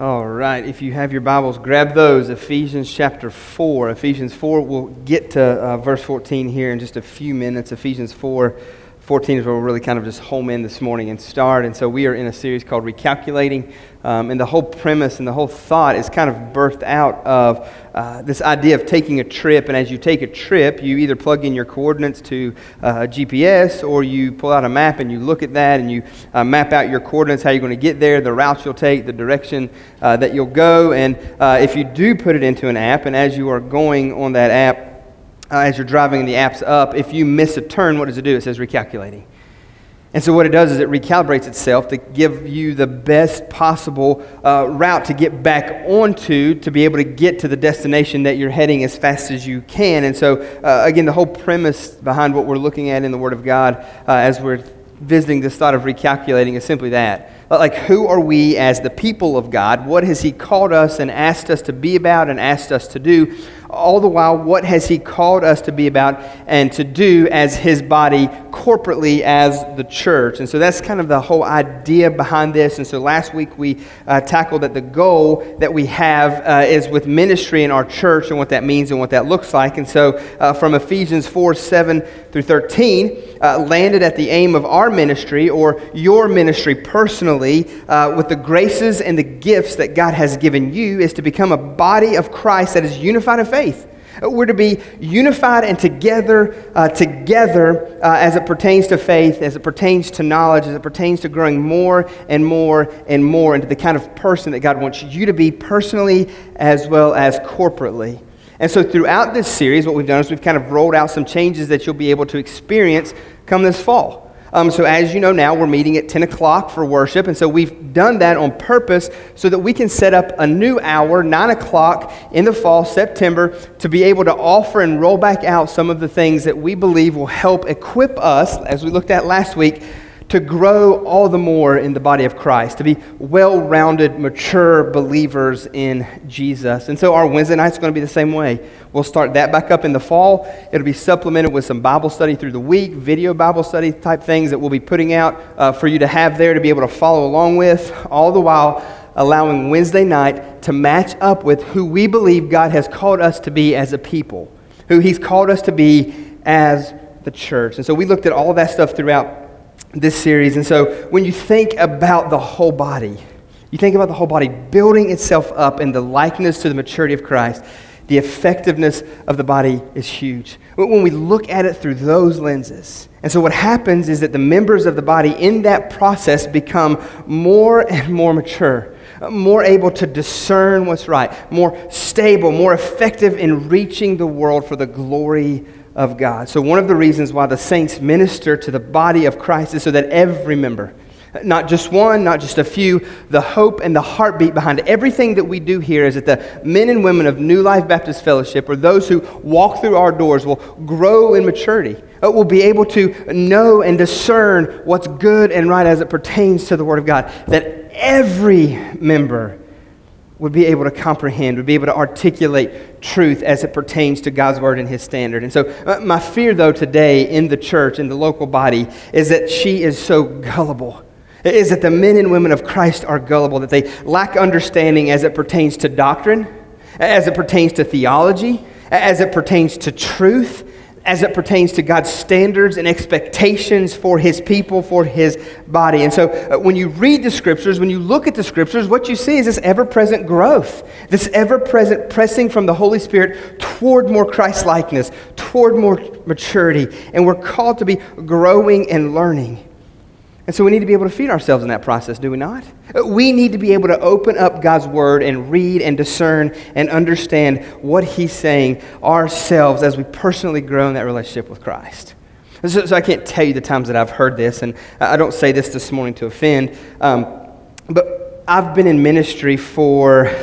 All right, if you have your Bibles, grab those. Ephesians chapter 4. Ephesians 4, we'll get to verse 14 here in just a few minutes. Ephesians 4:14 is where we'll really kind of just home in this morning and start. And so we are in a series called Recalculating. And the whole premise and the whole thought is kind of birthed out of this idea of taking a trip. And as you take a trip, you either plug in your coordinates to GPS, or you pull out a map and you look at that and you map out your coordinates, how you're going to get there, the routes you'll take, the direction that you'll go. And if you do put it into an app, and as you are going on that app, as you're driving the apps up, if you miss a turn, what does it do? It says recalculating. And so what it does is it recalibrates itself to give you the best possible route to get back onto, to be able to get to the destination that you're heading as fast as you can. And so, again, the whole premise behind what we're looking at in the Word of God as we're visiting this thought of recalculating is simply that. Like, who are we as the people of God? What has He called us and asked us to be about and asked us to do? All the while, what has He called us to be about and to do as His body corporately as the church? And so that's kind of the whole idea behind this. And so last week we tackled that the goal that we have is with ministry in our church and what that means and what that looks like. And so from Ephesians 4:7 through 13, landed at the aim of our ministry or your ministry personally with the graces and the gifts that God has given you is to become a body of Christ that is unified in faith. We're to be unified and together as it pertains to faith, as it pertains to knowledge, as it pertains to growing more and more and more into the kind of person that God wants you to be personally as well as corporately. And so throughout this series, what we've done is we've kind of rolled out some changes that you'll be able to experience come this fall. So as you know now, we're meeting at 10 o'clock for worship, and so we've done that on purpose so that we can set up a new hour, 9 o'clock in the fall, September, to be able to offer and roll back out some of the things that we believe will help equip us, as we looked at last week, to grow all the more in the body of Christ, to be well-rounded, mature believers in Jesus. And so our Wednesday night's going to be the same way. We'll start that back up in the fall. It'll be supplemented with some Bible study through the week, video Bible study type things that we'll be putting out for you to have there to be able to follow along with, all the while allowing Wednesday night to match up with who we believe God has called us to be as a people, who He's called us to be as the church. And so we looked at all that stuff throughout this series. And so when you think about the whole body, you think about the whole body building itself up in the likeness to the maturity of Christ, the effectiveness of the body is huge when we look at it through those lenses. And so what happens is that the members of the body in that process become more and more mature, more able to discern what's right, more stable, more effective in reaching the world for the glory of God. So one of the reasons why the saints minister to the body of Christ is so that every member, not just one, not just a few, the hope and the heartbeat behind everything that we do here is that the men and women of New Life Baptist Fellowship, or those who walk through our doors, will grow in maturity, will be able to know and discern what's good and right as it pertains to the Word of God, that every member would be able to comprehend, would be able to articulate truth as it pertains to God's Word and His standard. And so my fear, though, today in the church, in the local body, is that she is so gullible. It is that the men and women of Christ are gullible, that they lack understanding as it pertains to doctrine, as it pertains to theology, as it pertains to truth, as it pertains to God's standards and expectations for His people, for His body. And so when you read the Scriptures, when you look at the Scriptures, what you see is this ever-present growth, this ever-present pressing from the Holy Spirit toward more Christ-likeness, toward more maturity. And we're called to be growing and learning. And so we need to be able to feed ourselves in that process, do we not? We need to be able to open up God's Word and read and discern and understand what He's saying ourselves as we personally grow in that relationship with Christ. So I can't tell you the times that I've heard this, and I don't say this morning to offend, but I've been in ministry for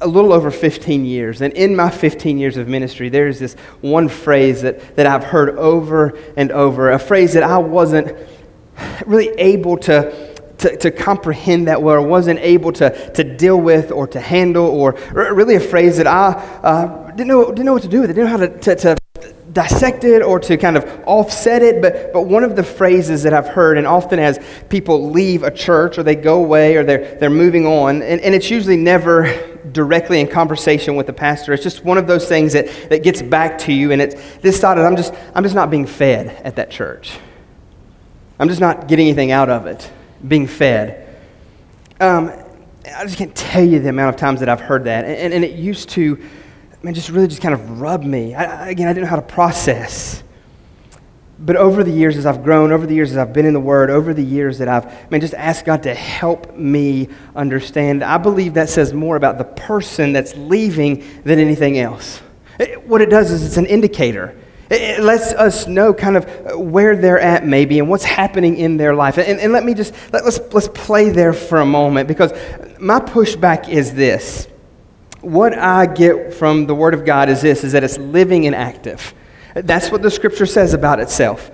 a little over 15 years, and in my 15 years of ministry, there is this one phrase that I've heard over and over, a phrase that I wasn't really able to comprehend that well, or wasn't able to deal with or to handle, or really a phrase that I didn't know what to do with. I didn't know how to dissect it or to kind of offset it, but one of the phrases that I've heard, and often as people leave a church or they go away or they're moving on, and it's usually never directly in conversation with the pastor. It's just one of those things that gets back to you, and it's this thought of, I'm just not being fed at that church. I'm just not getting anything out of it, being fed. I just can't tell you the amount of times that I've heard that, and it used to, man, just really just kind of rubbed me. I didn't know how to process. But over the years as I've grown, over the years as I've been in the Word, over the years that I've, man, just asked God to help me understand, I believe that says more about the person that's leaving than anything else. What it does is it's an indicator. It lets us know kind of where they're at maybe and what's happening in their life. And let's play there for a moment, because my pushback is this. What I get from the Word of God is this, is that it's living and active. That's what the Scripture says about itself.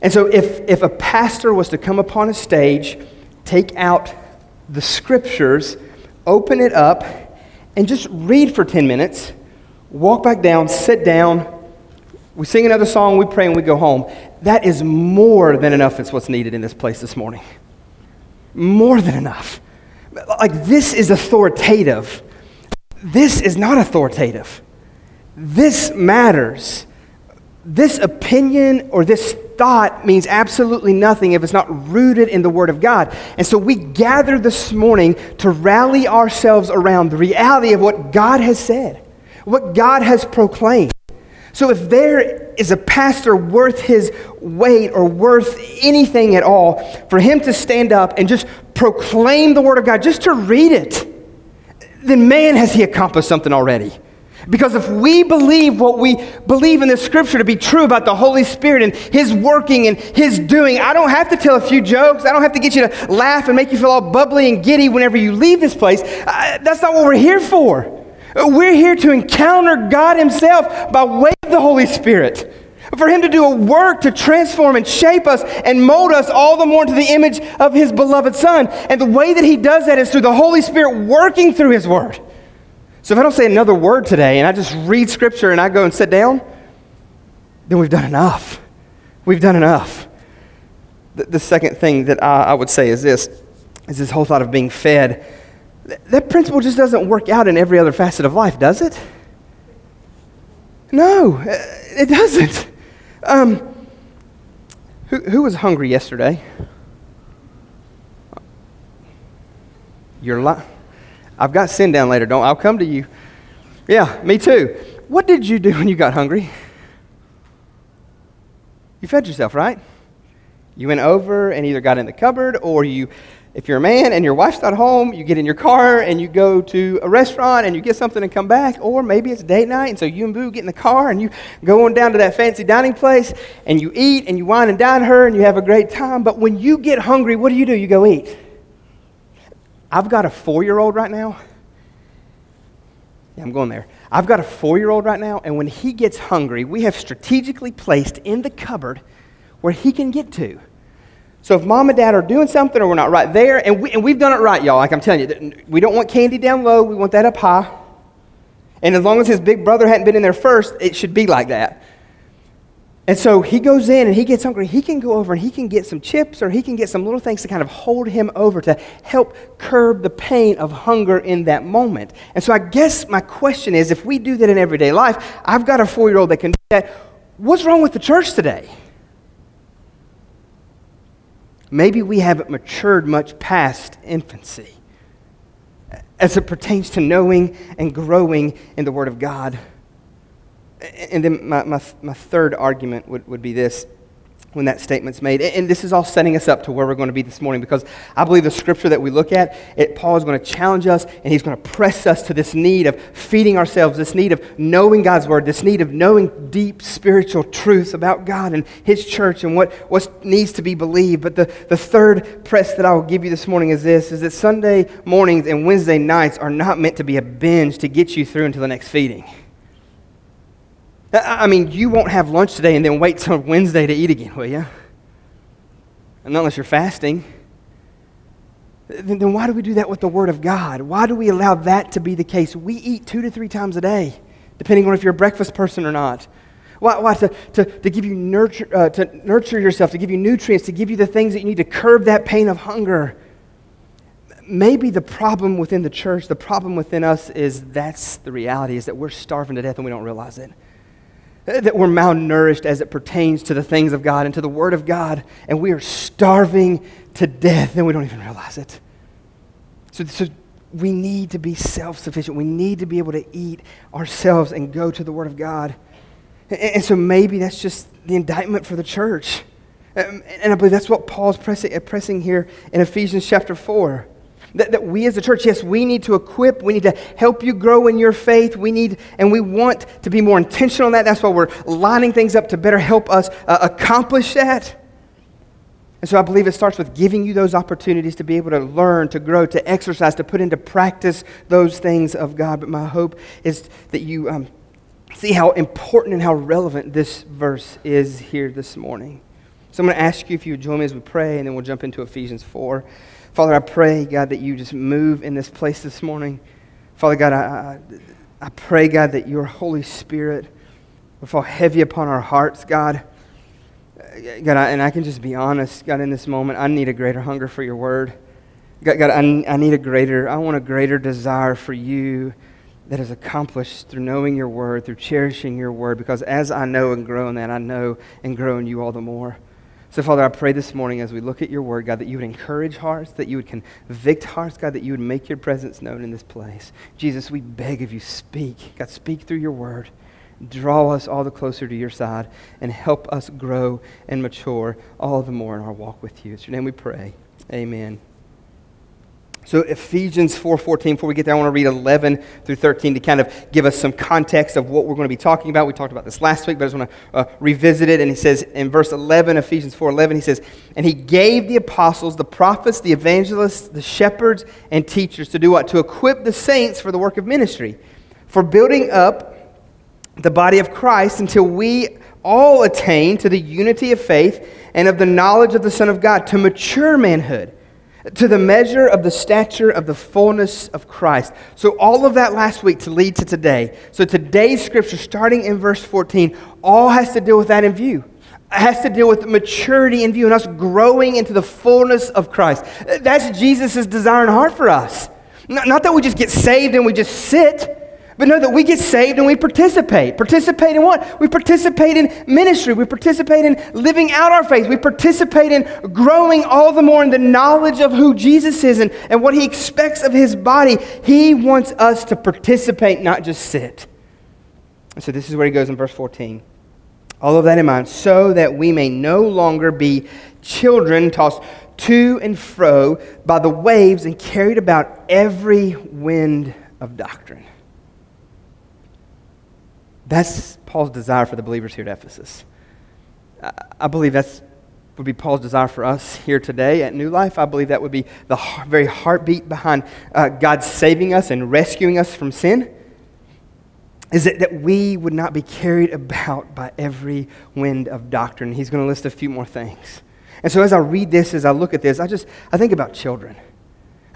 And so if a pastor was to come upon a stage, take out the Scriptures, open it up, and just read for 10 minutes, walk back down, sit down, we sing another song, we pray, and we go home, that is more than enough. It's what's needed in this place this morning. More than enough. Like, this is authoritative. This is not authoritative. This matters. This opinion or this thought means absolutely nothing if it's not rooted in the Word of God. And so we gather this morning to rally ourselves around the reality of what God has said, what God has proclaimed. So if there is a pastor worth his weight or worth anything at all, for him to stand up and just proclaim the Word of God, just to read it, then man, has he accomplished something already. Because if we believe what we believe in the Scripture to be true about the Holy Spirit and His working and His doing, I don't have to tell a few jokes. I don't have to get you to laugh and make you feel all bubbly and giddy whenever you leave this place. That's not what we're here for. We're here to encounter God Himself by way of the Holy Spirit, for Him to do a work to transform and shape us and mold us all the more to the image of His beloved Son. And the way that He does that is through the Holy Spirit working through His Word. So if I don't say another word today and I just read Scripture and I go and sit down, then we've done enough. We've done enough. The second thing that I would say is this whole thought of being fed. That principle just doesn't work out in every other facet of life, does it? No, it doesn't. Who was hungry yesterday? I've got sin down later, I'll come to you. Yeah, me too. What did you do when you got hungry? You fed yourself, right? You went over and either got in the cupboard, or you, if you're a man and your wife's not home, you get in your car and you go to a restaurant and you get something and come back, or maybe it's date night, and so you and Boo get in the car and you go on down to that fancy dining place and you eat and you wine and dine her and you have a great time. But when you get hungry, what do? You go eat. I've got a 4-year-old right now. Yeah, I'm going there. I've got a 4-year-old right now, and when he gets hungry, we have strategically placed in the cupboard where he can get to. So if mom and dad are doing something or we're not right there, and we've done it right, y'all, like I'm telling you, we don't want candy down low, we want that up high. And as long as his big brother hadn't been in there first, it should be like that. And so he goes in and he gets hungry. He can go over and he can get some chips, or he can get some little things to kind of hold him over to help curb the pain of hunger in that moment. And so I guess my question is, if we do that in everyday life, I've got a 4-year-old that can do that, what's wrong with the church today? Maybe we haven't matured much past infancy as it pertains to knowing and growing in the Word of God. And then my third argument would be this, when that statement's made. And this is all setting us up to where we're going to be this morning, because I believe the Scripture that we look at, Paul is going to challenge us, and he's going to press us to this need of feeding ourselves, this need of knowing God's Word, this need of knowing deep spiritual truths about God and His church and what needs to be believed. But the third press that I will give you this morning is this, is that Sunday mornings and Wednesday nights are not meant to be a binge to get you through until the next feeding. I mean, you won't have lunch today and then wait till Wednesday to eat again, will you? And unless you're fasting. Then why do we do that with the Word of God? Why do we allow that to be the case? We eat 2 to 3 times a day, depending on if you're a breakfast person or not. Why? To give you nurture, to nurture yourself, to give you nutrients, to give you the things that you need to curb that pain of hunger. Maybe the problem within the church, the problem within us is that's the reality, is that we're starving to death and we don't realize it. That we're malnourished as it pertains to the things of God and to the Word of God, and we are starving to death and we don't even realize it. So we need to be self-sufficient. We need to be able to eat ourselves and go to the Word of God. And so maybe that's just the indictment for the church. And I believe that's what Paul's pressing here in Ephesians chapter 4. That we as a church, yes, we need to equip, we need to help you grow in your faith, we want to be more intentional in that. That's why we're lining things up to better help us accomplish that. And so I believe it starts with giving you those opportunities to be able to learn, to grow, to exercise, to put into practice those things of God. But my hope is that you see how important and how relevant this verse is here this morning. So I'm going to ask you if you would join me as we pray, and then we'll jump into Ephesians 4. Father, I pray, God, that you just move in this place this morning. Father God, I pray, God, that your Holy Spirit will fall heavy upon our hearts, God. God, I can just be honest, God, in this moment, I need a greater hunger for your word. God, I want a greater desire for you that is accomplished through knowing your word, through cherishing your word, because as I know and grow in that, I know and grow in you all the more. So, Father, I pray this morning as we look at your word, God, that you would encourage hearts, that you would convict hearts, God, that you would make your presence known in this place. Jesus, we beg of you, speak. God, speak through your word. Draw us all the closer to your side and help us grow and mature all the more in our walk with you. It's your name we pray. Amen. So Ephesians 4:14, before we get there, I want to read 11 through 13 to kind of give us some context of what we're going to be talking about. We talked about this last week, but I just want to revisit it. And he says in verse 11, Ephesians 4:11, he says, "And he gave the apostles, the prophets, the evangelists, the shepherds, and teachers to do what? To equip the saints for the work of ministry, for building up the body of Christ until we all attain to the unity of faith and of the knowledge of the Son of God, to mature manhood, to the measure of the stature of the fullness of Christ." So all of that last week to lead to today. So today's scripture, starting in verse 14, all has to deal with that in view. It has to deal with maturity in view and us growing into the fullness of Christ. That's Jesus' desire and heart for us. Not that we just get saved and we just sit, but know that we get saved and we participate. Participate in what? We participate in ministry. We participate in living out our faith. We participate in growing all the more in the knowledge of who Jesus is and what he expects of his body. He wants us to participate, not just sit. And so this is where he goes in verse 14. All of that in mind, so that we may no longer be children tossed to and fro by the waves and carried about every wind of doctrine. That's Paul's desire for the believers here at Ephesus. I believe that would be Paul's desire for us here today at New Life. I believe that would be the very heartbeat behind God saving us and rescuing us from sin, is that we would not be carried about by every wind of doctrine. He's going to list a few more things. And so as I read this, as I look at this, I think about children.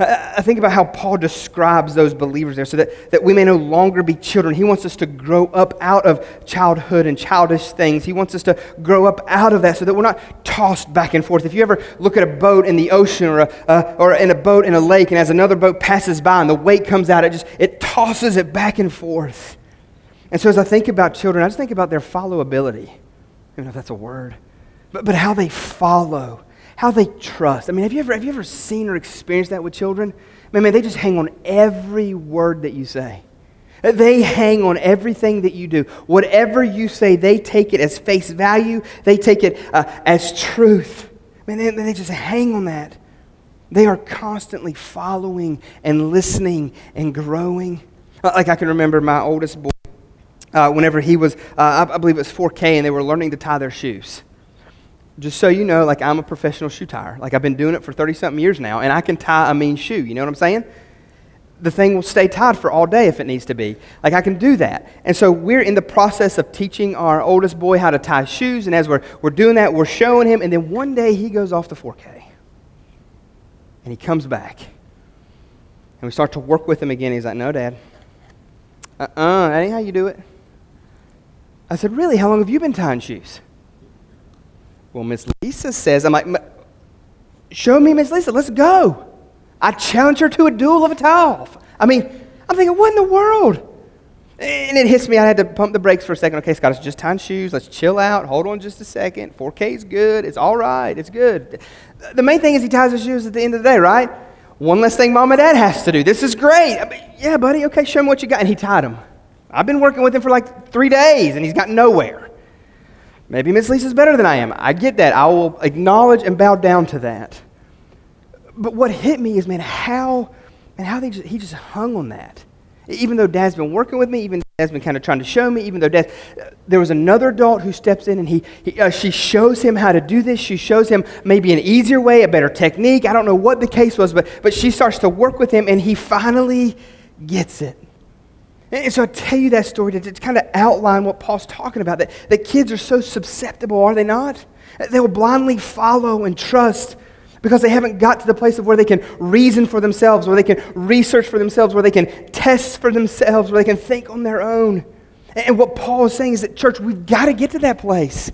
I think about how Paul describes those believers there, so that we may no longer be children. He wants us to grow up out of childhood and childish things. He wants us to grow up out of that so that we're not tossed back and forth. If you ever look at a boat in the ocean or in a boat in a lake, and as another boat passes by and the weight comes out, it tosses it back and forth. And so as I think about children, I just think about their followability. I don't know if that's a word, but how they follow, how they trust. I mean, have you ever seen or experienced that with children? Man, they just hang on every word that you say. They hang on everything that you do. Whatever you say, they take it as face value. They take it as truth. Man, they just hang on that. They are constantly following and listening and growing. Like I can remember my oldest boy, whenever he was, I believe it was 4K, and they were learning to tie their shoes. Just so you know, like, I'm a professional shoe tire. Like, I've been doing it for 30-something years now, and I can tie a mean shoe. You know what I'm saying? The thing will stay tied for all day if it needs to be. Like, I can do that. And so we're in the process of teaching our oldest boy how to tie shoes, and as we're doing that, we're showing him, and then one day he goes off to 4K. And he comes back. And we start to work with him again. He's like, "No, Dad. That ain't how you do it." I said, really, how long have you been tying shoes? Well, Miss Lisa says, I'm like, show me Miss Lisa, let's go. I challenged her to a duel of a tie-off. I mean, I'm thinking, what in the world? And it hits me, I had to pump the brakes for a second. Okay, Scott, it's just tying shoes, let's chill out, hold on just a second. 4K's good, it's all right, it's good. The main thing is he ties his shoes at the end of the day, right? One less thing mom and dad has to do. This is great. I mean, yeah, buddy, okay, show me what you got. And he tied them. I've been working with him for like 3 days, and he's got nowhere. Maybe Miss Lisa's better than I am. I get that. I will acknowledge and bow down to that. But what hit me is, man, he just hung on that. Even though dad's been working with me, even though dad's been kind of trying to show me, even though dad, there was another adult who steps in and she shows him how to do this. She shows him maybe an easier way, a better technique. I don't know what the case was, but she starts to work with him, and he finally gets it. And so I tell you that story to kind of outline what Paul's talking about, that kids are so susceptible, are they not? They will blindly follow and trust because they haven't got to the place of where they can reason for themselves, where they can research for themselves, where they can test for themselves, where they can think on their own. And what Paul is saying is that, church, we've got to get to that place,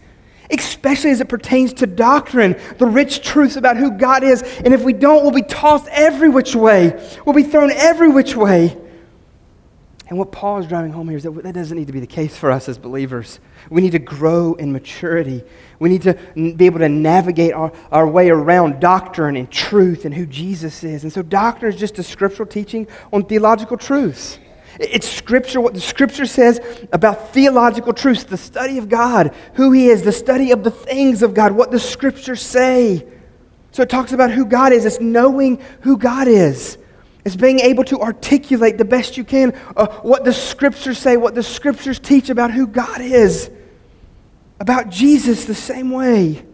especially as it pertains to doctrine, the rich truths about who God is. And if we don't, we'll be tossed every which way. We'll be thrown every which way. And what Paul is driving home here is that doesn't need to be the case for us as believers. We need to grow in maturity. We need to be able to navigate our way around doctrine and truth and who Jesus is. And so doctrine is just a scriptural teaching on theological truths. It's scripture, what the scripture says about theological truths, the study of God, who he is, the study of the things of God, what the scriptures say. So it talks about who God is. It's knowing who God is. It's being able to articulate the best you can what the scriptures say, what the scriptures teach about who God is, about Jesus the same way.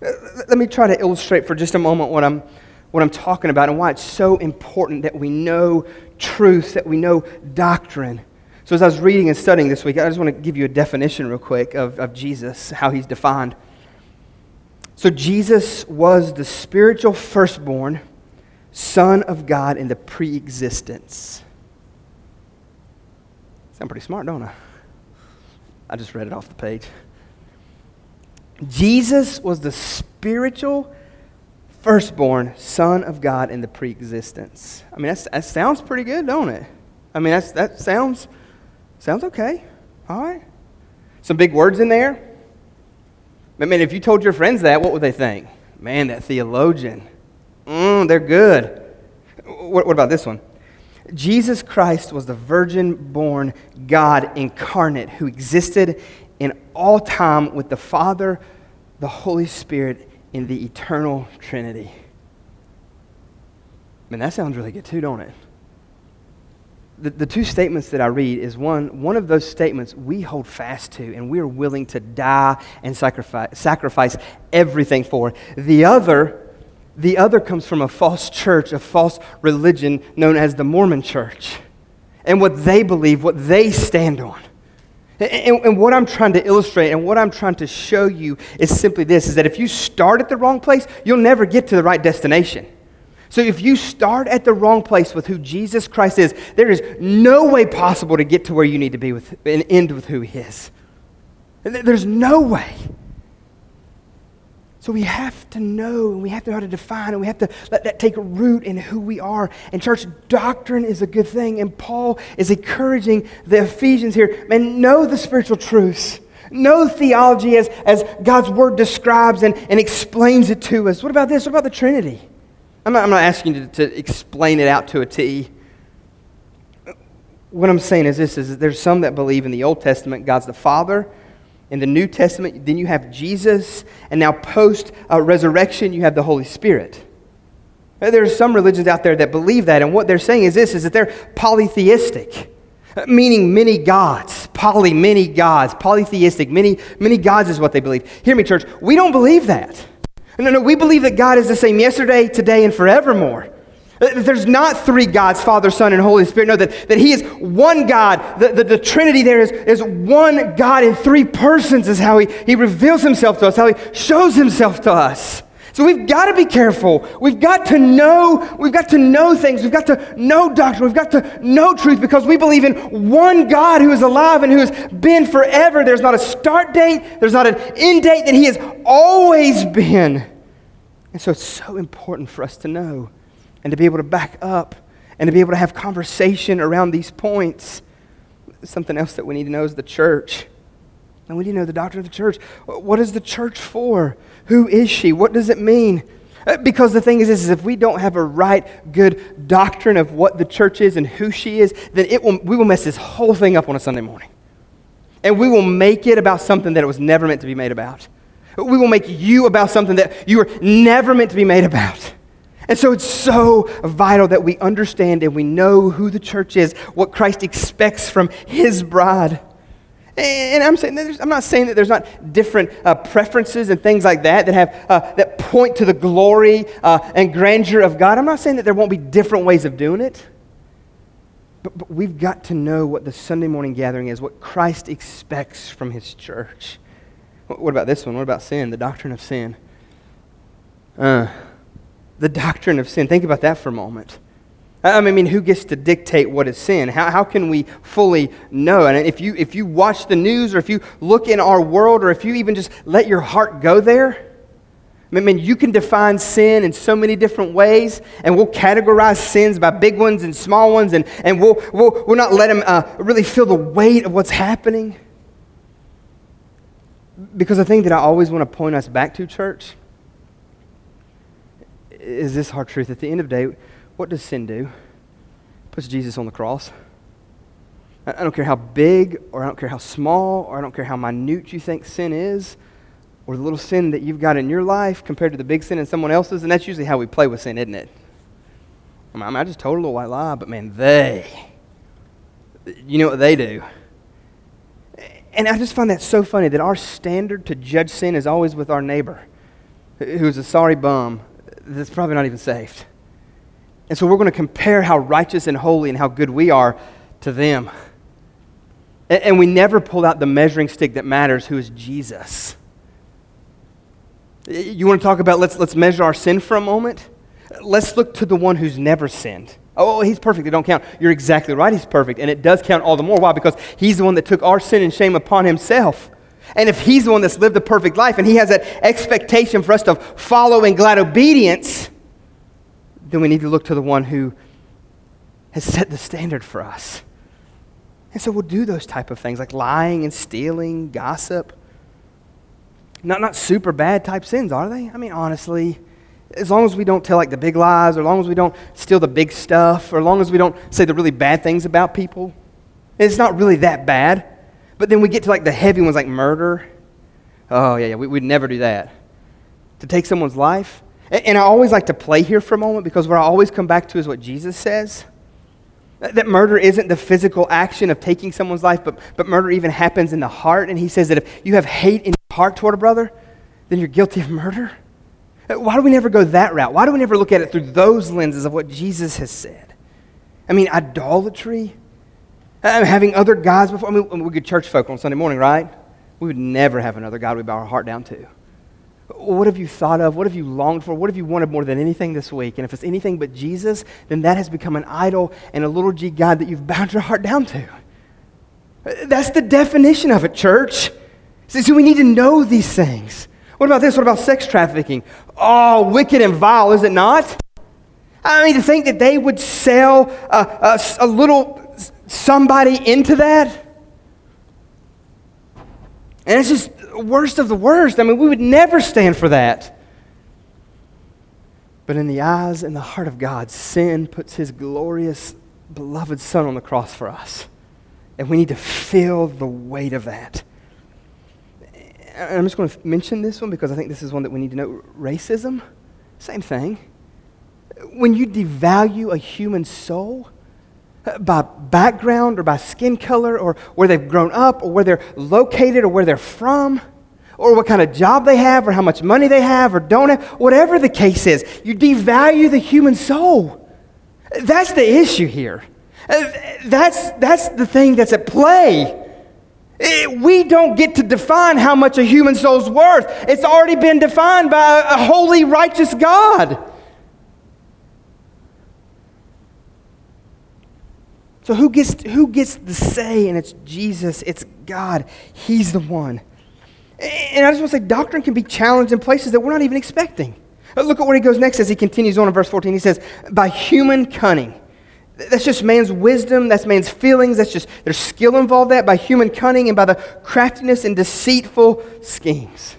Let me try to illustrate for just a moment what I'm talking about and why it's so important that we know truth, that we know doctrine. So as I was reading and studying this week, I just want to give you a definition real quick of Jesus, how he's defined. So Jesus was the spiritual firstborn Son of God in the pre-existence. Sound pretty smart, don't I? I just read it off the page. Jesus was the spiritual firstborn Son of God in the pre-existence. I mean, that sounds pretty good, don't it? I mean, that sounds okay. All right. Some big words in there. I mean, if you told your friends that, what would they think? Man, that theologian. They're good. What about this one? Jesus Christ was the virgin-born God incarnate who existed in all time with the Father, the Holy Spirit, in the eternal Trinity. Man, that sounds really good too, don't it? The two statements that I read is one of those statements we hold fast to and we are willing to die and sacrifice everything for. The other comes from a false church, a false religion known as the Mormon Church, and what they believe, what they stand on. And what I'm trying to illustrate and what I'm trying to show you is simply this, is that if you start at the wrong place, you'll never get to the right destination. So if you start at the wrong place with who Jesus Christ is, there is no way possible to get to where you need to be with and end with who he is. There's no way. So we have to know, and we have to know how to define, and we have to let that take root in who we are. And church, doctrine is a good thing, and Paul is encouraging the Ephesians here, man, know the spiritual truths. Know theology as God's Word describes and explains it to us. What about this? What about the Trinity? I'm not asking you to explain it out to a T. What I'm saying is this, is that there's some that believe in the Old Testament, God's the Father. In the New Testament, then you have Jesus, and now post-resurrection, you have the Holy Spirit. Now, there are some religions out there that believe that, and what they're saying is this, is that they're polytheistic, meaning many gods, poly, many gods, polytheistic, many gods is what they believe. Hear me, church, we don't believe that. No, we believe that God is the same yesterday, today, and forevermore. There's not three gods, Father, Son, and Holy Spirit. No, that he is one God. The Trinity there is one God in three persons is how he reveals himself to us, how he shows himself to us. So we've got to be careful. We've got to know things. We've got to know doctrine. We've got to know truth because we believe in one God who is alive and who has been forever. There's not a start date. There's not an end date, that He has always been. And so it's so important for us to know and to be able to back up and to be able to have conversation around these points. Something else that we need to know is the church. And we need to know the doctrine of the church. What is the church for? Who is she? What does it mean? Because the thing is this, is if we don't have a right, good doctrine of what the church is and who she is, then we will mess this whole thing up on a Sunday morning. And we will make it about something that it was never meant to be made about. We will make you about something that you were never meant to be made about. And so it's so vital that we understand and we know who the church is, what Christ expects from His bride. And I'm not saying that there's not different preferences and things like that that point to the glory and grandeur of God. I'm not saying that there won't be different ways of doing it. But we've got to know what the Sunday morning gathering is, what Christ expects from His church. What about this one? What about sin? The doctrine of sin. The doctrine of sin. Think about that for a moment. I mean, who gets to dictate what is sin? How can we fully know? And if you watch the news, or if you look in our world, or if you even just let your heart go there, I mean, you can define sin in so many different ways, and we'll categorize sins by big ones and small ones, and we'll not let them really feel the weight of what's happening. Because the thing that I always want to point us back to, church, is this hard truth. At the end of the day, what does sin do? It puts Jesus on the cross. I don't care how big, or I don't care how small, or I don't care how minute you think sin is, or the little sin that you've got in your life compared to the big sin in someone else's, and that's usually how we play with sin, isn't it? I mean, I just told a little white lie, but man, you know what they do. And I just find that so funny that our standard to judge sin is always with our neighbor, who's a sorry bum that's probably not even saved. And so we're going to compare how righteous and holy and how good we are to them. And we never pull out the measuring stick that matters, who is Jesus. You want to talk about, let's measure our sin for a moment? Let's look to the one who's never sinned. Oh, He's perfect. It don't count. You're exactly right. He's perfect. And it does count all the more. Why? Because He's the one that took our sin and shame upon Himself. And if He's the one that's lived a perfect life and He has that expectation for us to follow in glad obedience, then we need to look to the one who has set the standard for us. And so we'll do those type of things like lying and stealing, gossip. Not super bad type sins, are they? I mean, honestly, as long as we don't tell like the big lies, or as long as we don't steal the big stuff, or as long as we don't say the really bad things about people, it's not really that bad. But then we get to like the heavy ones like murder. Oh, yeah, we'd never do that. To take someone's life. And I always like to play here for a moment, because what I always come back to is what Jesus says. That murder isn't the physical action of taking someone's life, but murder even happens in the heart. And He says that if you have hate in your heart toward a brother, then you're guilty of murder. Why do we never go that route? Why do we never look at it through those lenses of what Jesus has said? I mean, idolatry, having other gods before. I mean, we're good church folk on Sunday morning, right? We would never have another God we bow our heart down to. What have you thought of? What have you longed for? What have you wanted more than anything this week? And if it's anything but Jesus, then that has become an idol and a little g God that you've bowed your heart down to. That's the definition of it, church. So we need to know these things. What about this? What about sex trafficking? Oh, wicked and vile, is it not? I mean, to think that they would sell a little somebody into that. And it's just worst of the worst. I mean, we would never stand for that. But in the eyes and the heart of God, sin puts His glorious, beloved Son on the cross for us. And we need to feel the weight of that. I'm just going to mention this one because I think this is one that we need to know. Racism, same thing. When you devalue a human soul by background or by skin color or where they've grown up or where they're located or where they're from or what kind of job they have or how much money they have or don't have, whatever the case is, you devalue the human soul. That's the issue here. That's the thing that's at play. We don't get to define how much a human soul's worth. It's already been defined by a holy, righteous God. So who gets the say? And it's Jesus. It's God. He's the one. And I just want to say, doctrine can be challenged in places that we're not even expecting. Look at what he goes next as he continues on in verse 14. He says, by human cunning. That's just man's wisdom. That's man's feelings. That's just there's skill involved that by human cunning and by the craftiness and deceitful schemes.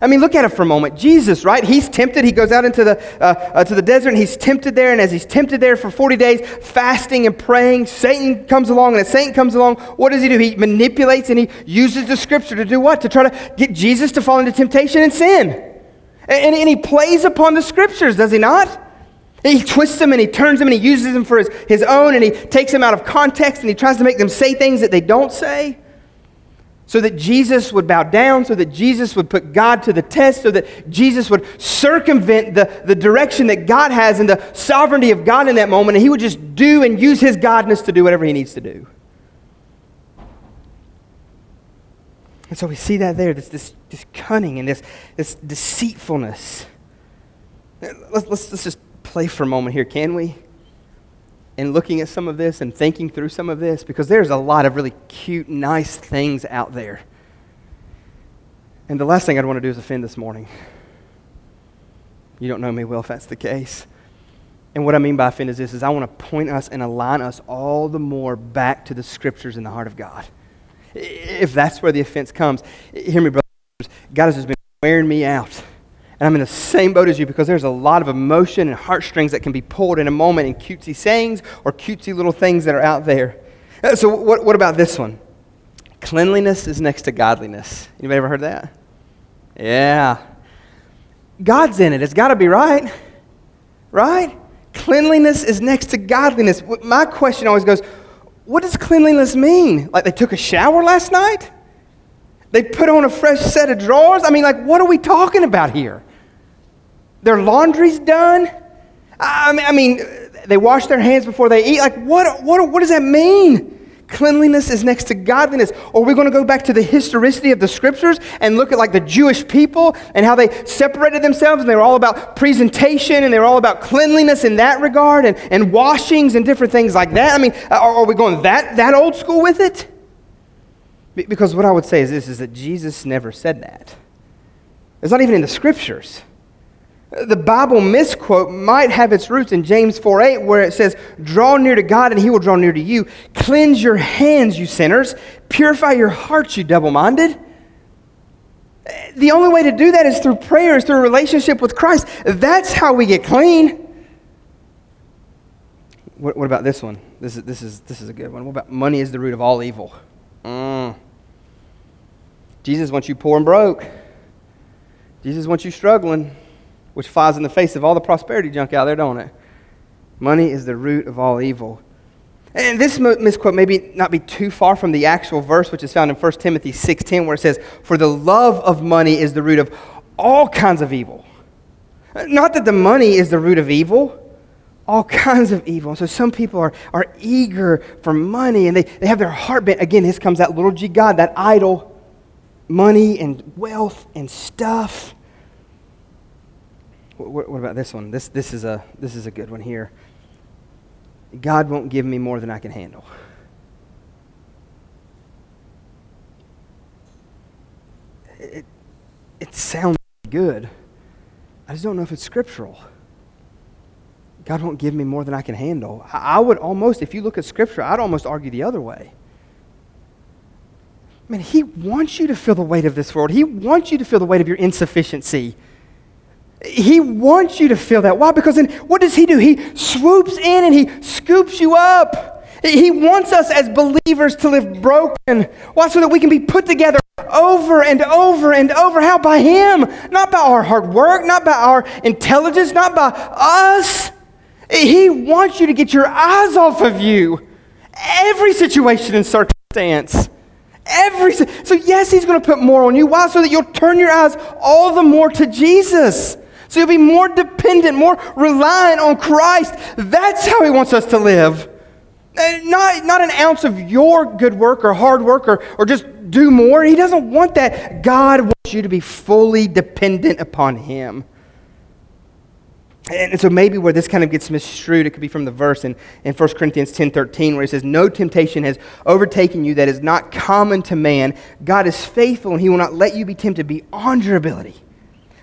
I mean, look at it for a moment. Jesus, right? He's tempted. He goes out into the to the desert, and he's tempted there. And as he's tempted there for 40 days, fasting and praying, Satan comes along. And as Satan comes along, what does he do? He manipulates and he uses the Scripture to do what? To try to get Jesus to fall into temptation and sin. And he plays upon the Scriptures, does he not? He twists them and he turns them and he uses them for his own, and he takes them out of context and he tries to make them say things that they don't say so that Jesus would bow down, so that Jesus would put God to the test, so that Jesus would circumvent the direction that God has and the sovereignty of God in that moment, and he would just do and use his godness to do whatever he needs to do. And so we see that there, this cunning and this deceitfulness. Let's just play for a moment here, can we? And looking at some of this and thinking through some of this, because there's a lot of really cute, nice things out there. And the last thing I'd want to do is offend this morning. You don't know me well if that's the case. And what I mean by offend is this, is I want to point us and align us all the more back to the Scriptures and the heart of God. If that's where the offense comes, hear me, brothers, God has just been wearing me out. And I'm in the same boat as you, because there's a lot of emotion and heartstrings that can be pulled in a moment in cutesy sayings or cutesy little things that are out there. So what about this one? Cleanliness is next to godliness. Anybody ever heard that? Yeah. God's in it. It's got to be right. Right? Cleanliness is next to godliness. My question always goes, what does cleanliness mean? Like they took a shower last night? They put on a fresh set of drawers? I mean, like, what are we talking about here? Their laundry's done? I mean, they wash their hands before they eat? Like, what does that mean? Cleanliness is next to godliness. Or are we going to go back to the historicity of the Scriptures and look at, like, the Jewish people and how they separated themselves, and they were all about presentation, and they were all about cleanliness in that regard, and washings and different things like that? I mean, are we going that old school with it? Because what I would say is this, is that Jesus never said that. It's not even in the Scriptures. The Bible misquote might have its roots in James 4:8, where it says, draw near to God and he will draw near to you. Cleanse your hands, you sinners. Purify your hearts, you double-minded. The only way to do that is through prayer, is through a relationship with Christ. That's how we get clean. What about this one? This is a good one. What about money is the root of all evil? Jesus wants you poor and broke. Jesus wants you struggling, which flies in the face of all the prosperity junk out there, don't it? Money is the root of all evil. And this misquote may not be too far from the actual verse, which is found in 1 Timothy 6:10, where it says, for the love of money is the root of all kinds of evil. Not that the money is the root of evil. All kinds of evil. And so some people are eager for money, and they have their heart bent. Again, this comes that little g God, that idol. Money and wealth and stuff. What about this one? This is a good one here. God won't give me more than I can handle. It sounds good. I just don't know if it's scriptural. God won't give me more than I can handle. I would almost, if you look at Scripture, I'd almost argue the other way. I mean, he wants you to feel the weight of this world. He wants you to feel the weight of your insufficiency. He wants you to feel that. Why? Because then what does he do? He swoops in and he scoops you up. He wants us as believers to live broken. Why? So that we can be put together over and over and over. How? By him. Not by our hard work, not by our intelligence, not by us. He wants you to get your eyes off of you. Every situation and circumstance. So yes, he's going to put more on you. Why? So that you'll turn your eyes all the more to Jesus. So you'll be more dependent, more reliant on Christ. That's how he wants us to live. Not an ounce of your good work or hard work or just do more. He doesn't want that. God wants you to be fully dependent upon him. And so maybe where this kind of gets misconstrued, it could be from the verse in 1 Corinthians 10:13 where he says, "No temptation has overtaken you that is not common to man. God is faithful and he will not let you be tempted beyond your ability.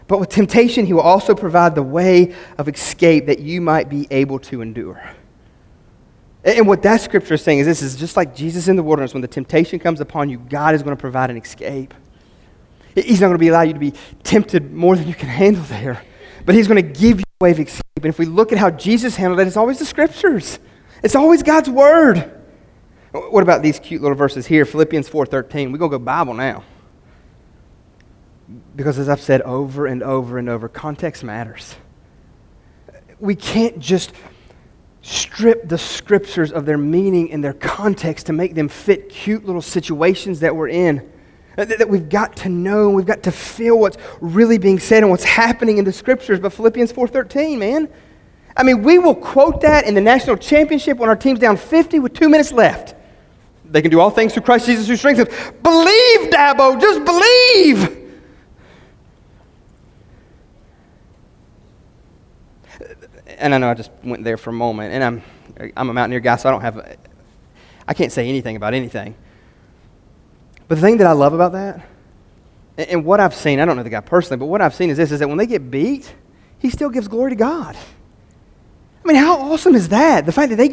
But with temptation he will also provide the way of escape that you might be able to endure." And what that scripture is saying is this is just like Jesus in the wilderness. When the temptation comes upon you, God is going to provide an escape. He's not going to allow you to be tempted more than you can handle there. But he's going to give you a way of escape. And if we look at how Jesus handled it, it's always the scriptures. It's always God's word. What about these cute little verses here? Philippians 4:13. We're going to go Bible now. Because as I've said over and over and over, context matters. We can't just strip the scriptures of their meaning and their context to make them fit cute little situations that we're in. That we've got to know, we've got to feel what's really being said and what's happening in the scriptures. But Philippians 4:13, man. I mean, we will quote that in the national championship when our team's down 50 with 2 minutes left. They can do all things through Christ Jesus who strengthens us. Believe, Dabo, just believe. And I know I just went there for a moment, and I'm a mountaineer guy, so I can't say anything about anything. But the thing that I love about that, and what I've seen, I don't know the guy personally, but what I've seen is this, is that when they get beat, he still gives glory to God. I mean, how awesome is that? The fact that they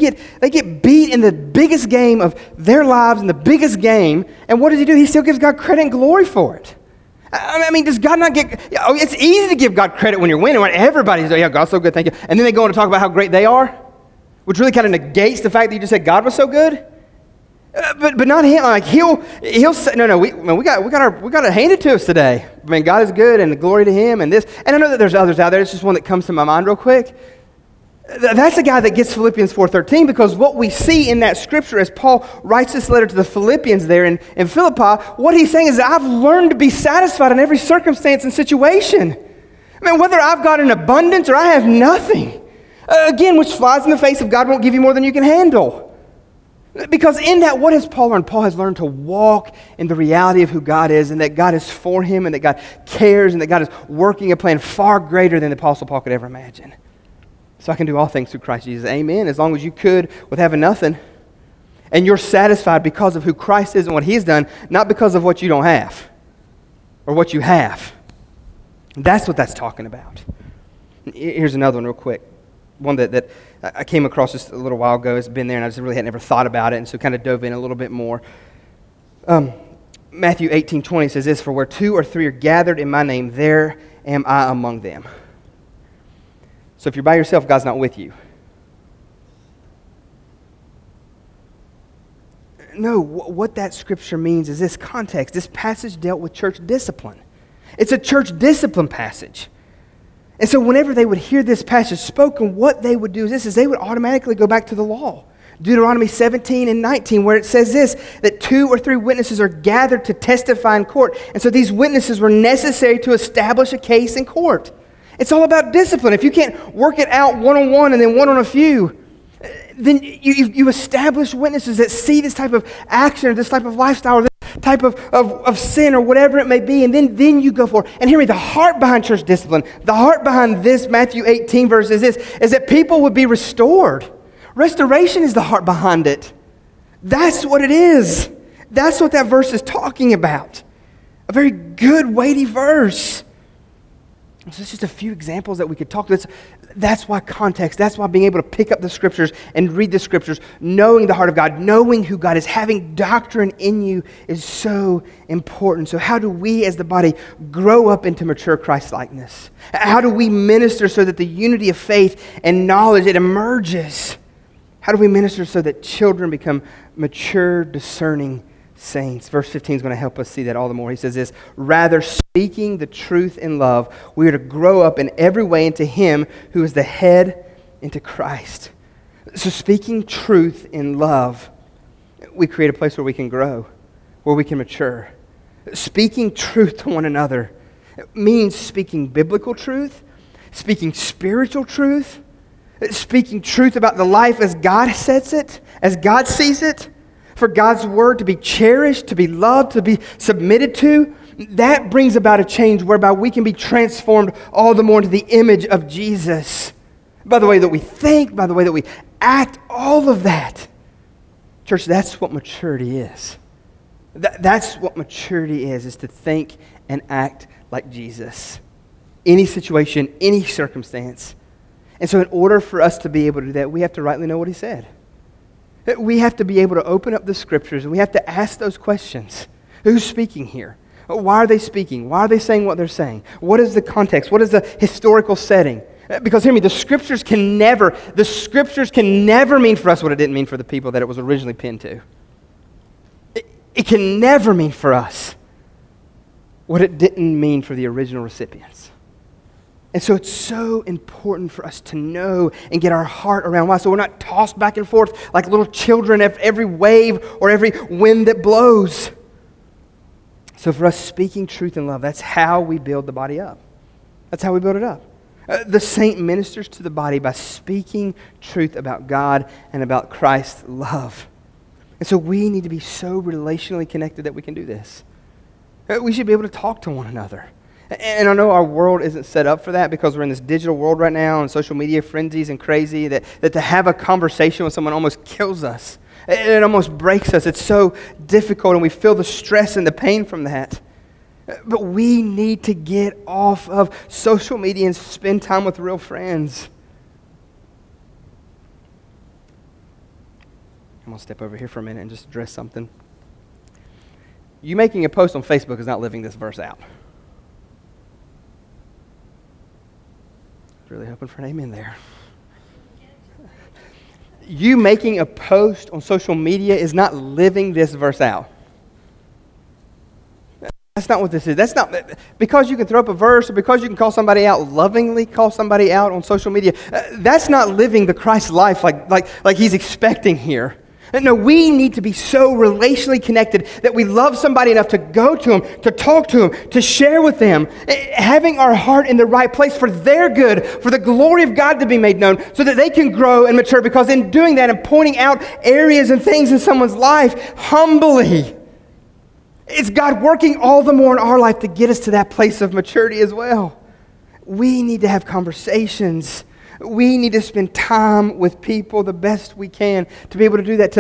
get beat in the biggest game of their lives, in the biggest game, and what does he do? He still gives God credit and glory for it. I mean, does God not get... It's easy to give God credit when you're winning, right? Everybody's like, yeah, God's so good, thank you. And then they go on to talk about how great they are, which really kind of negates the fact that you just said God was so good. But not him. Like, he'll say, no, we got it handed to us today. I mean, God is good and glory to him and this. And I know that there's others out there. It's just one that comes to my mind real quick. That's the guy that gets Philippians 4:13, because what we see in that scripture as Paul writes this letter to the Philippians there in Philippi, what he's saying is, I've learned to be satisfied in every circumstance and situation. I mean, whether I've got an abundance or I have nothing, again, which flies in the face of God won't give you more than you can handle. Because in that, what has Paul learned? Paul has learned to walk in the reality of who God is, and that God is for him, and that God cares, and that God is working a plan far greater than the Apostle Paul could ever imagine. So I can do all things through Christ Jesus. Amen. As long as you could with having nothing, and you're satisfied because of who Christ is and what he's done, not because of what you don't have or what you have. That's what that's talking about. Here's another one real quick. One that I came across just a little while ago. It's been there, and I just really had never thought about it, and so kind of dove in a little bit more. Matthew 18:20 says this, "For where two or three are gathered in my name, there am I among them." So if you're by yourself, God's not with you. No, what that scripture means is this context. This passage dealt with church discipline. It's a church discipline passage. And so whenever they would hear this passage spoken, what they would do is this, is they would automatically go back to the law. Deuteronomy 17 and 19, where it says this, that two or three witnesses are gathered to testify in court. And so these witnesses were necessary to establish a case in court. It's all about discipline. If you can't work it out one-on-one and then one on a few, then you establish witnesses that see this type of action or this type of lifestyle or this type of sin or whatever it may be, and then you go forward. And hear me, the heart behind church discipline, the heart behind this Matthew 18 verse is this, is that people would be restored. Restoration is the heart behind it. That's what it is. That's what that verse is talking about. A very good, weighty verse. So it's just a few examples that we could talk to. That's why context, that's why being able to pick up the scriptures and read the scriptures, knowing the heart of God, knowing who God is, having doctrine in you is so important. So how do we as the body grow up into mature Christ-likeness? How do we minister so that the unity of faith and knowledge, it emerges? How do we minister so that children become mature, discerning saints? Verse 15 is going to help us see that all the more. He says this, "Rather speaking the truth in love, we are to grow up in every way into him who is the head, into Christ." So speaking truth in love, we create a place where we can grow, where we can mature. Speaking truth to one another means speaking biblical truth, speaking spiritual truth, speaking truth about the life as God sets it, as God sees it, for God's word to be cherished, to be loved, to be submitted to, that brings about a change whereby we can be transformed all the more into the image of Jesus. By the way that we think, by the way that we act, all of that. Church, that's what maturity is. That's what maturity is to think and act like Jesus. Any situation, any circumstance. And so in order for us to be able to do that, we have to rightly know what he said. We have to be able to open up the scriptures, and we have to ask those questions. Who's speaking here? Why are they speaking? Why are they saying what they're saying? What is the context? What is the historical setting? Because hear me, the scriptures can never mean for us what it didn't mean for the people that it was originally penned to. It can never mean for us what it didn't mean for the original recipients. And so it's so important for us to know and get our heart around why. So we're not tossed back and forth like little children at every wave or every wind that blows. So for us, speaking truth in love, that's how we build the body up. That's how we build it up. The saint ministers to the body by speaking truth about God and about Christ's love. And so we need to be so relationally connected that we can do this. We should be able to talk to one another. And I know our world isn't set up for that because we're in this digital world right now and social media frenzies and crazy that to have a conversation with someone almost kills us. It almost breaks us. It's so difficult, and we feel the stress and the pain from that. But we need to get off of social media and spend time with real friends. I'm going to step over here for a minute and just address something. You making a post on Facebook is not living this verse out. Really hoping for an amen there. You making a post on social media is not living this verse out. That's not what this is. That's not because you can throw up a verse, or because you can call somebody out lovingly, call somebody out on social media. That's not living the Christ life like he's expecting here. No, we need to be so relationally connected that we love somebody enough to go to them, to talk to them, to share with them, having our heart in the right place for their good, for the glory of God to be made known, so that they can grow and mature, because in doing that and pointing out areas and things in someone's life humbly, it's God working all the more in our life to get us to that place of maturity as well. We need to have conversations. We need to spend time with people the best we can to be able to do that,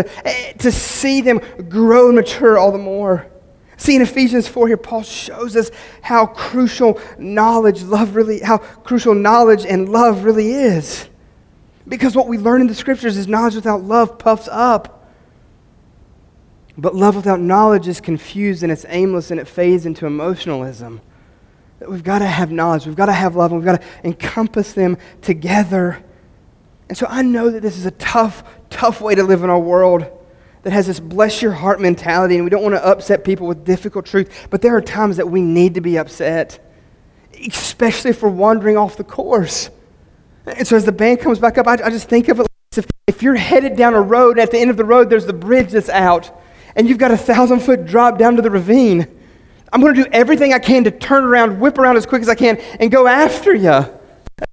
to see them grow and mature all the more. See, in Ephesians 4 here, Paul shows us how crucial knowledge and love really is. Because what we learn in the scriptures is knowledge without love puffs up. But love without knowledge is confused, and it's aimless, and it fades into emotionalism. We've got to have knowledge, we've got to have love, and we've got to encompass them together. And so I know that this is a tough way to live in our world that has this bless your heart mentality, and we don't want to upset people with difficult truth, but there are times that we need to be upset, especially if we're wandering off the course. And so as the band comes back up, I just think of it like this. If you're headed down a road, and at the end of the road there's the bridge that's out, and you've got a 1,000-foot drop down to the ravine, I'm going to do everything I can to turn around, whip around as quick as I can, and go after you.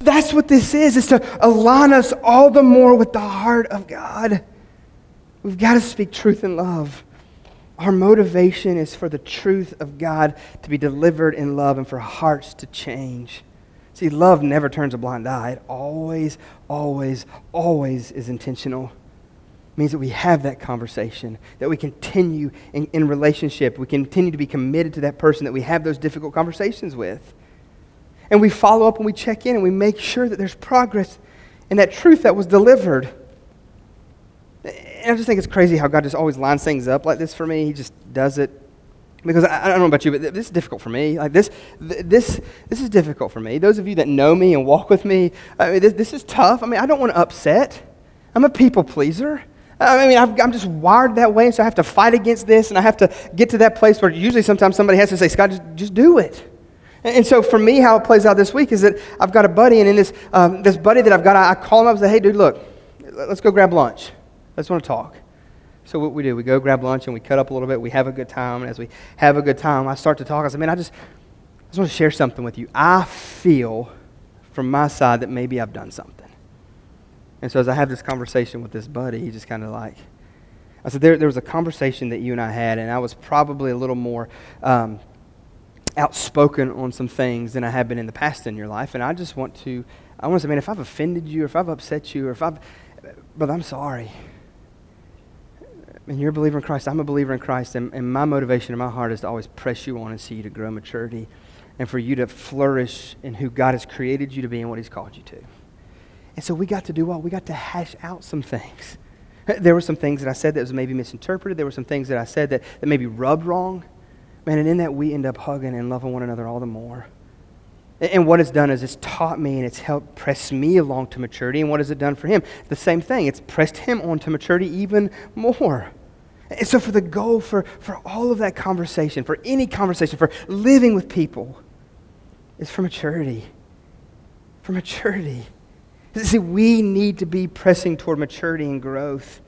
That's what this is to align us all the more with the heart of God. We've got to speak truth in love. Our motivation is for the truth of God to be delivered in love and for hearts to change. See, love never turns a blind eye. It always, always, always is intentional. Means that we have that conversation, that we continue in relationship, we continue to be committed to that person that we have those difficult conversations with. And we follow up and we check in and we make sure that there's progress in that truth that was delivered. And I just think it's crazy how God just always lines things up like this for me. He just does it. Because I don't know about you, but this is difficult for me. Like this is difficult for me. Those of you that know me and walk with me, I mean, this is tough. I mean, I don't want to upset. I'm a people pleaser. I mean, I'm just wired that way, so I have to fight against this, and I have to get to that place where usually sometimes somebody has to say, Scott, just do it. And so for me, how it plays out this week is that I've got a buddy, and in this buddy that I've got, I call him up and say, hey, dude, look, let's go grab lunch. I just want to talk. So what we do, we go grab lunch, and we cut up a little bit. We have a good time, and as we have a good time, I start to talk. I say, man, I just want to share something with you. I feel from my side that maybe I've done something. And so as I have this conversation with this buddy, he just kind of like, I said, there was a conversation that you and I had, and I was probably a little more outspoken on some things than I have been in the past in your life. And I just want to, say, man, if I've offended you, or if I've upset you, or if I've, brother, I'm sorry. And you're a believer in Christ. I'm a believer in Christ. And my motivation in my heart is to always press you on and see you to grow maturity and for you to flourish in who God has created you to be and what he's called you to. And so we got to do what? We got to hash out some things. There were some things that I said that was maybe misinterpreted. There were some things that I said that maybe rubbed wrong. Man, and in that we end up hugging and loving one another all the more. And what it's done is it's taught me and it's helped press me along to maturity. And what has it done for him? The same thing. It's pressed him on to maturity even more. And so for the goal, for all of that conversation, for any conversation, for living with people, is for maturity. For maturity. See, we need to be pressing toward maturity and growth.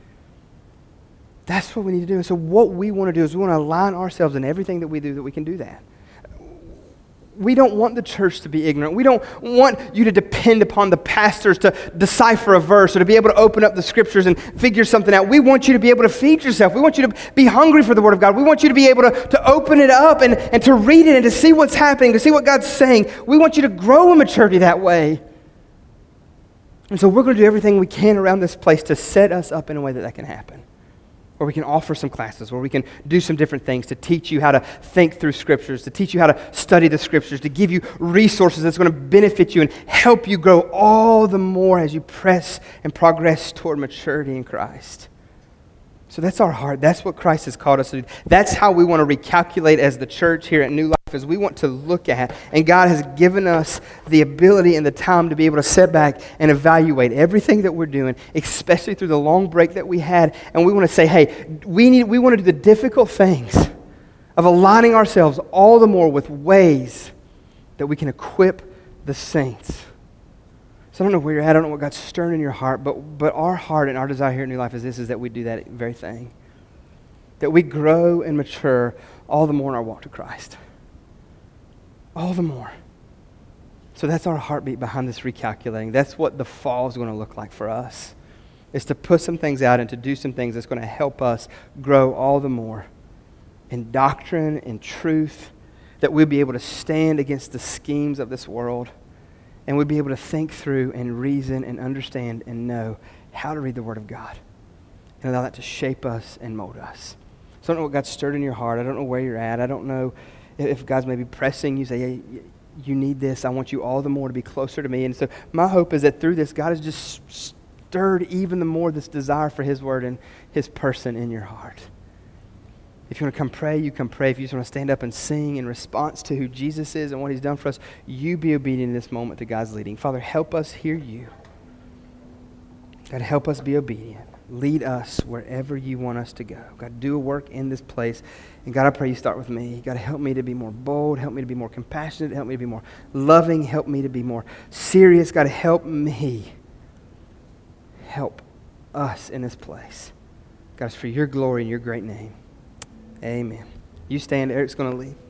That's what we need to do. And so what we want to do is we want to align ourselves in everything that we do that we can do that. We don't want the church to be ignorant. We don't want you to depend upon the pastors to decipher a verse or to be able to open up the scriptures and figure something out. We want you to be able to feed yourself. We want you to be hungry for the Word of God. We want you to be able to open it up and to read it and to see what's happening, to see what God's saying. We want you to grow in maturity that way. And so we're going to do everything we can around this place to set us up in a way that can happen, where we can offer some classes, where we can do some different things to teach you how to think through scriptures, to teach you how to study the scriptures, to give you resources that's going to benefit you and help you grow all the more as you press and progress toward maturity in Christ. So that's our heart. That's what Christ has called us to do. That's how we want to recalculate as the church here at New Life, is we want to look at, and God has given us the ability and the time to be able to sit back and evaluate everything that we're doing, especially through the long break that we had, and we want to say, hey, we want to do the difficult things of aligning ourselves all the more with ways that we can equip the saints. So I don't know where you're at. I don't know what God's stirring in your heart, but our heart and our desire here at New Life is this, is that we do that very thing, that we grow and mature all the more in our walk to Christ. All the more. So that's our heartbeat behind this recalculating. That's what the fall is going to look like for us, is to put some things out and to do some things that's going to help us grow all the more in doctrine and truth, that we'll be able to stand against the schemes of this world. And we'd be able to think through and reason and understand and know how to read the Word of God and allow that to shape us and mold us. So I don't know what God's stirred in your heart. I don't know where you're at. I don't know if God's maybe pressing you, say, hey, you need this. I want you all the more to be closer to me. And so my hope is that through this, God has just stirred even the more this desire for His Word and His person in your heart. If you want to come pray, you come pray. If you just want to stand up and sing in response to who Jesus is and what He's done for us, you be obedient in this moment to God's leading. Father, help us hear You. God, help us be obedient. Lead us wherever You want us to go. God, do a work in this place. And God, I pray You start with me. God, help me to be more bold. Help me to be more compassionate. Help me to be more loving. Help me to be more serious. God, help me. Help us in this place. God, it's for Your glory and Your great name. Amen. You stand. Eric's going to lead.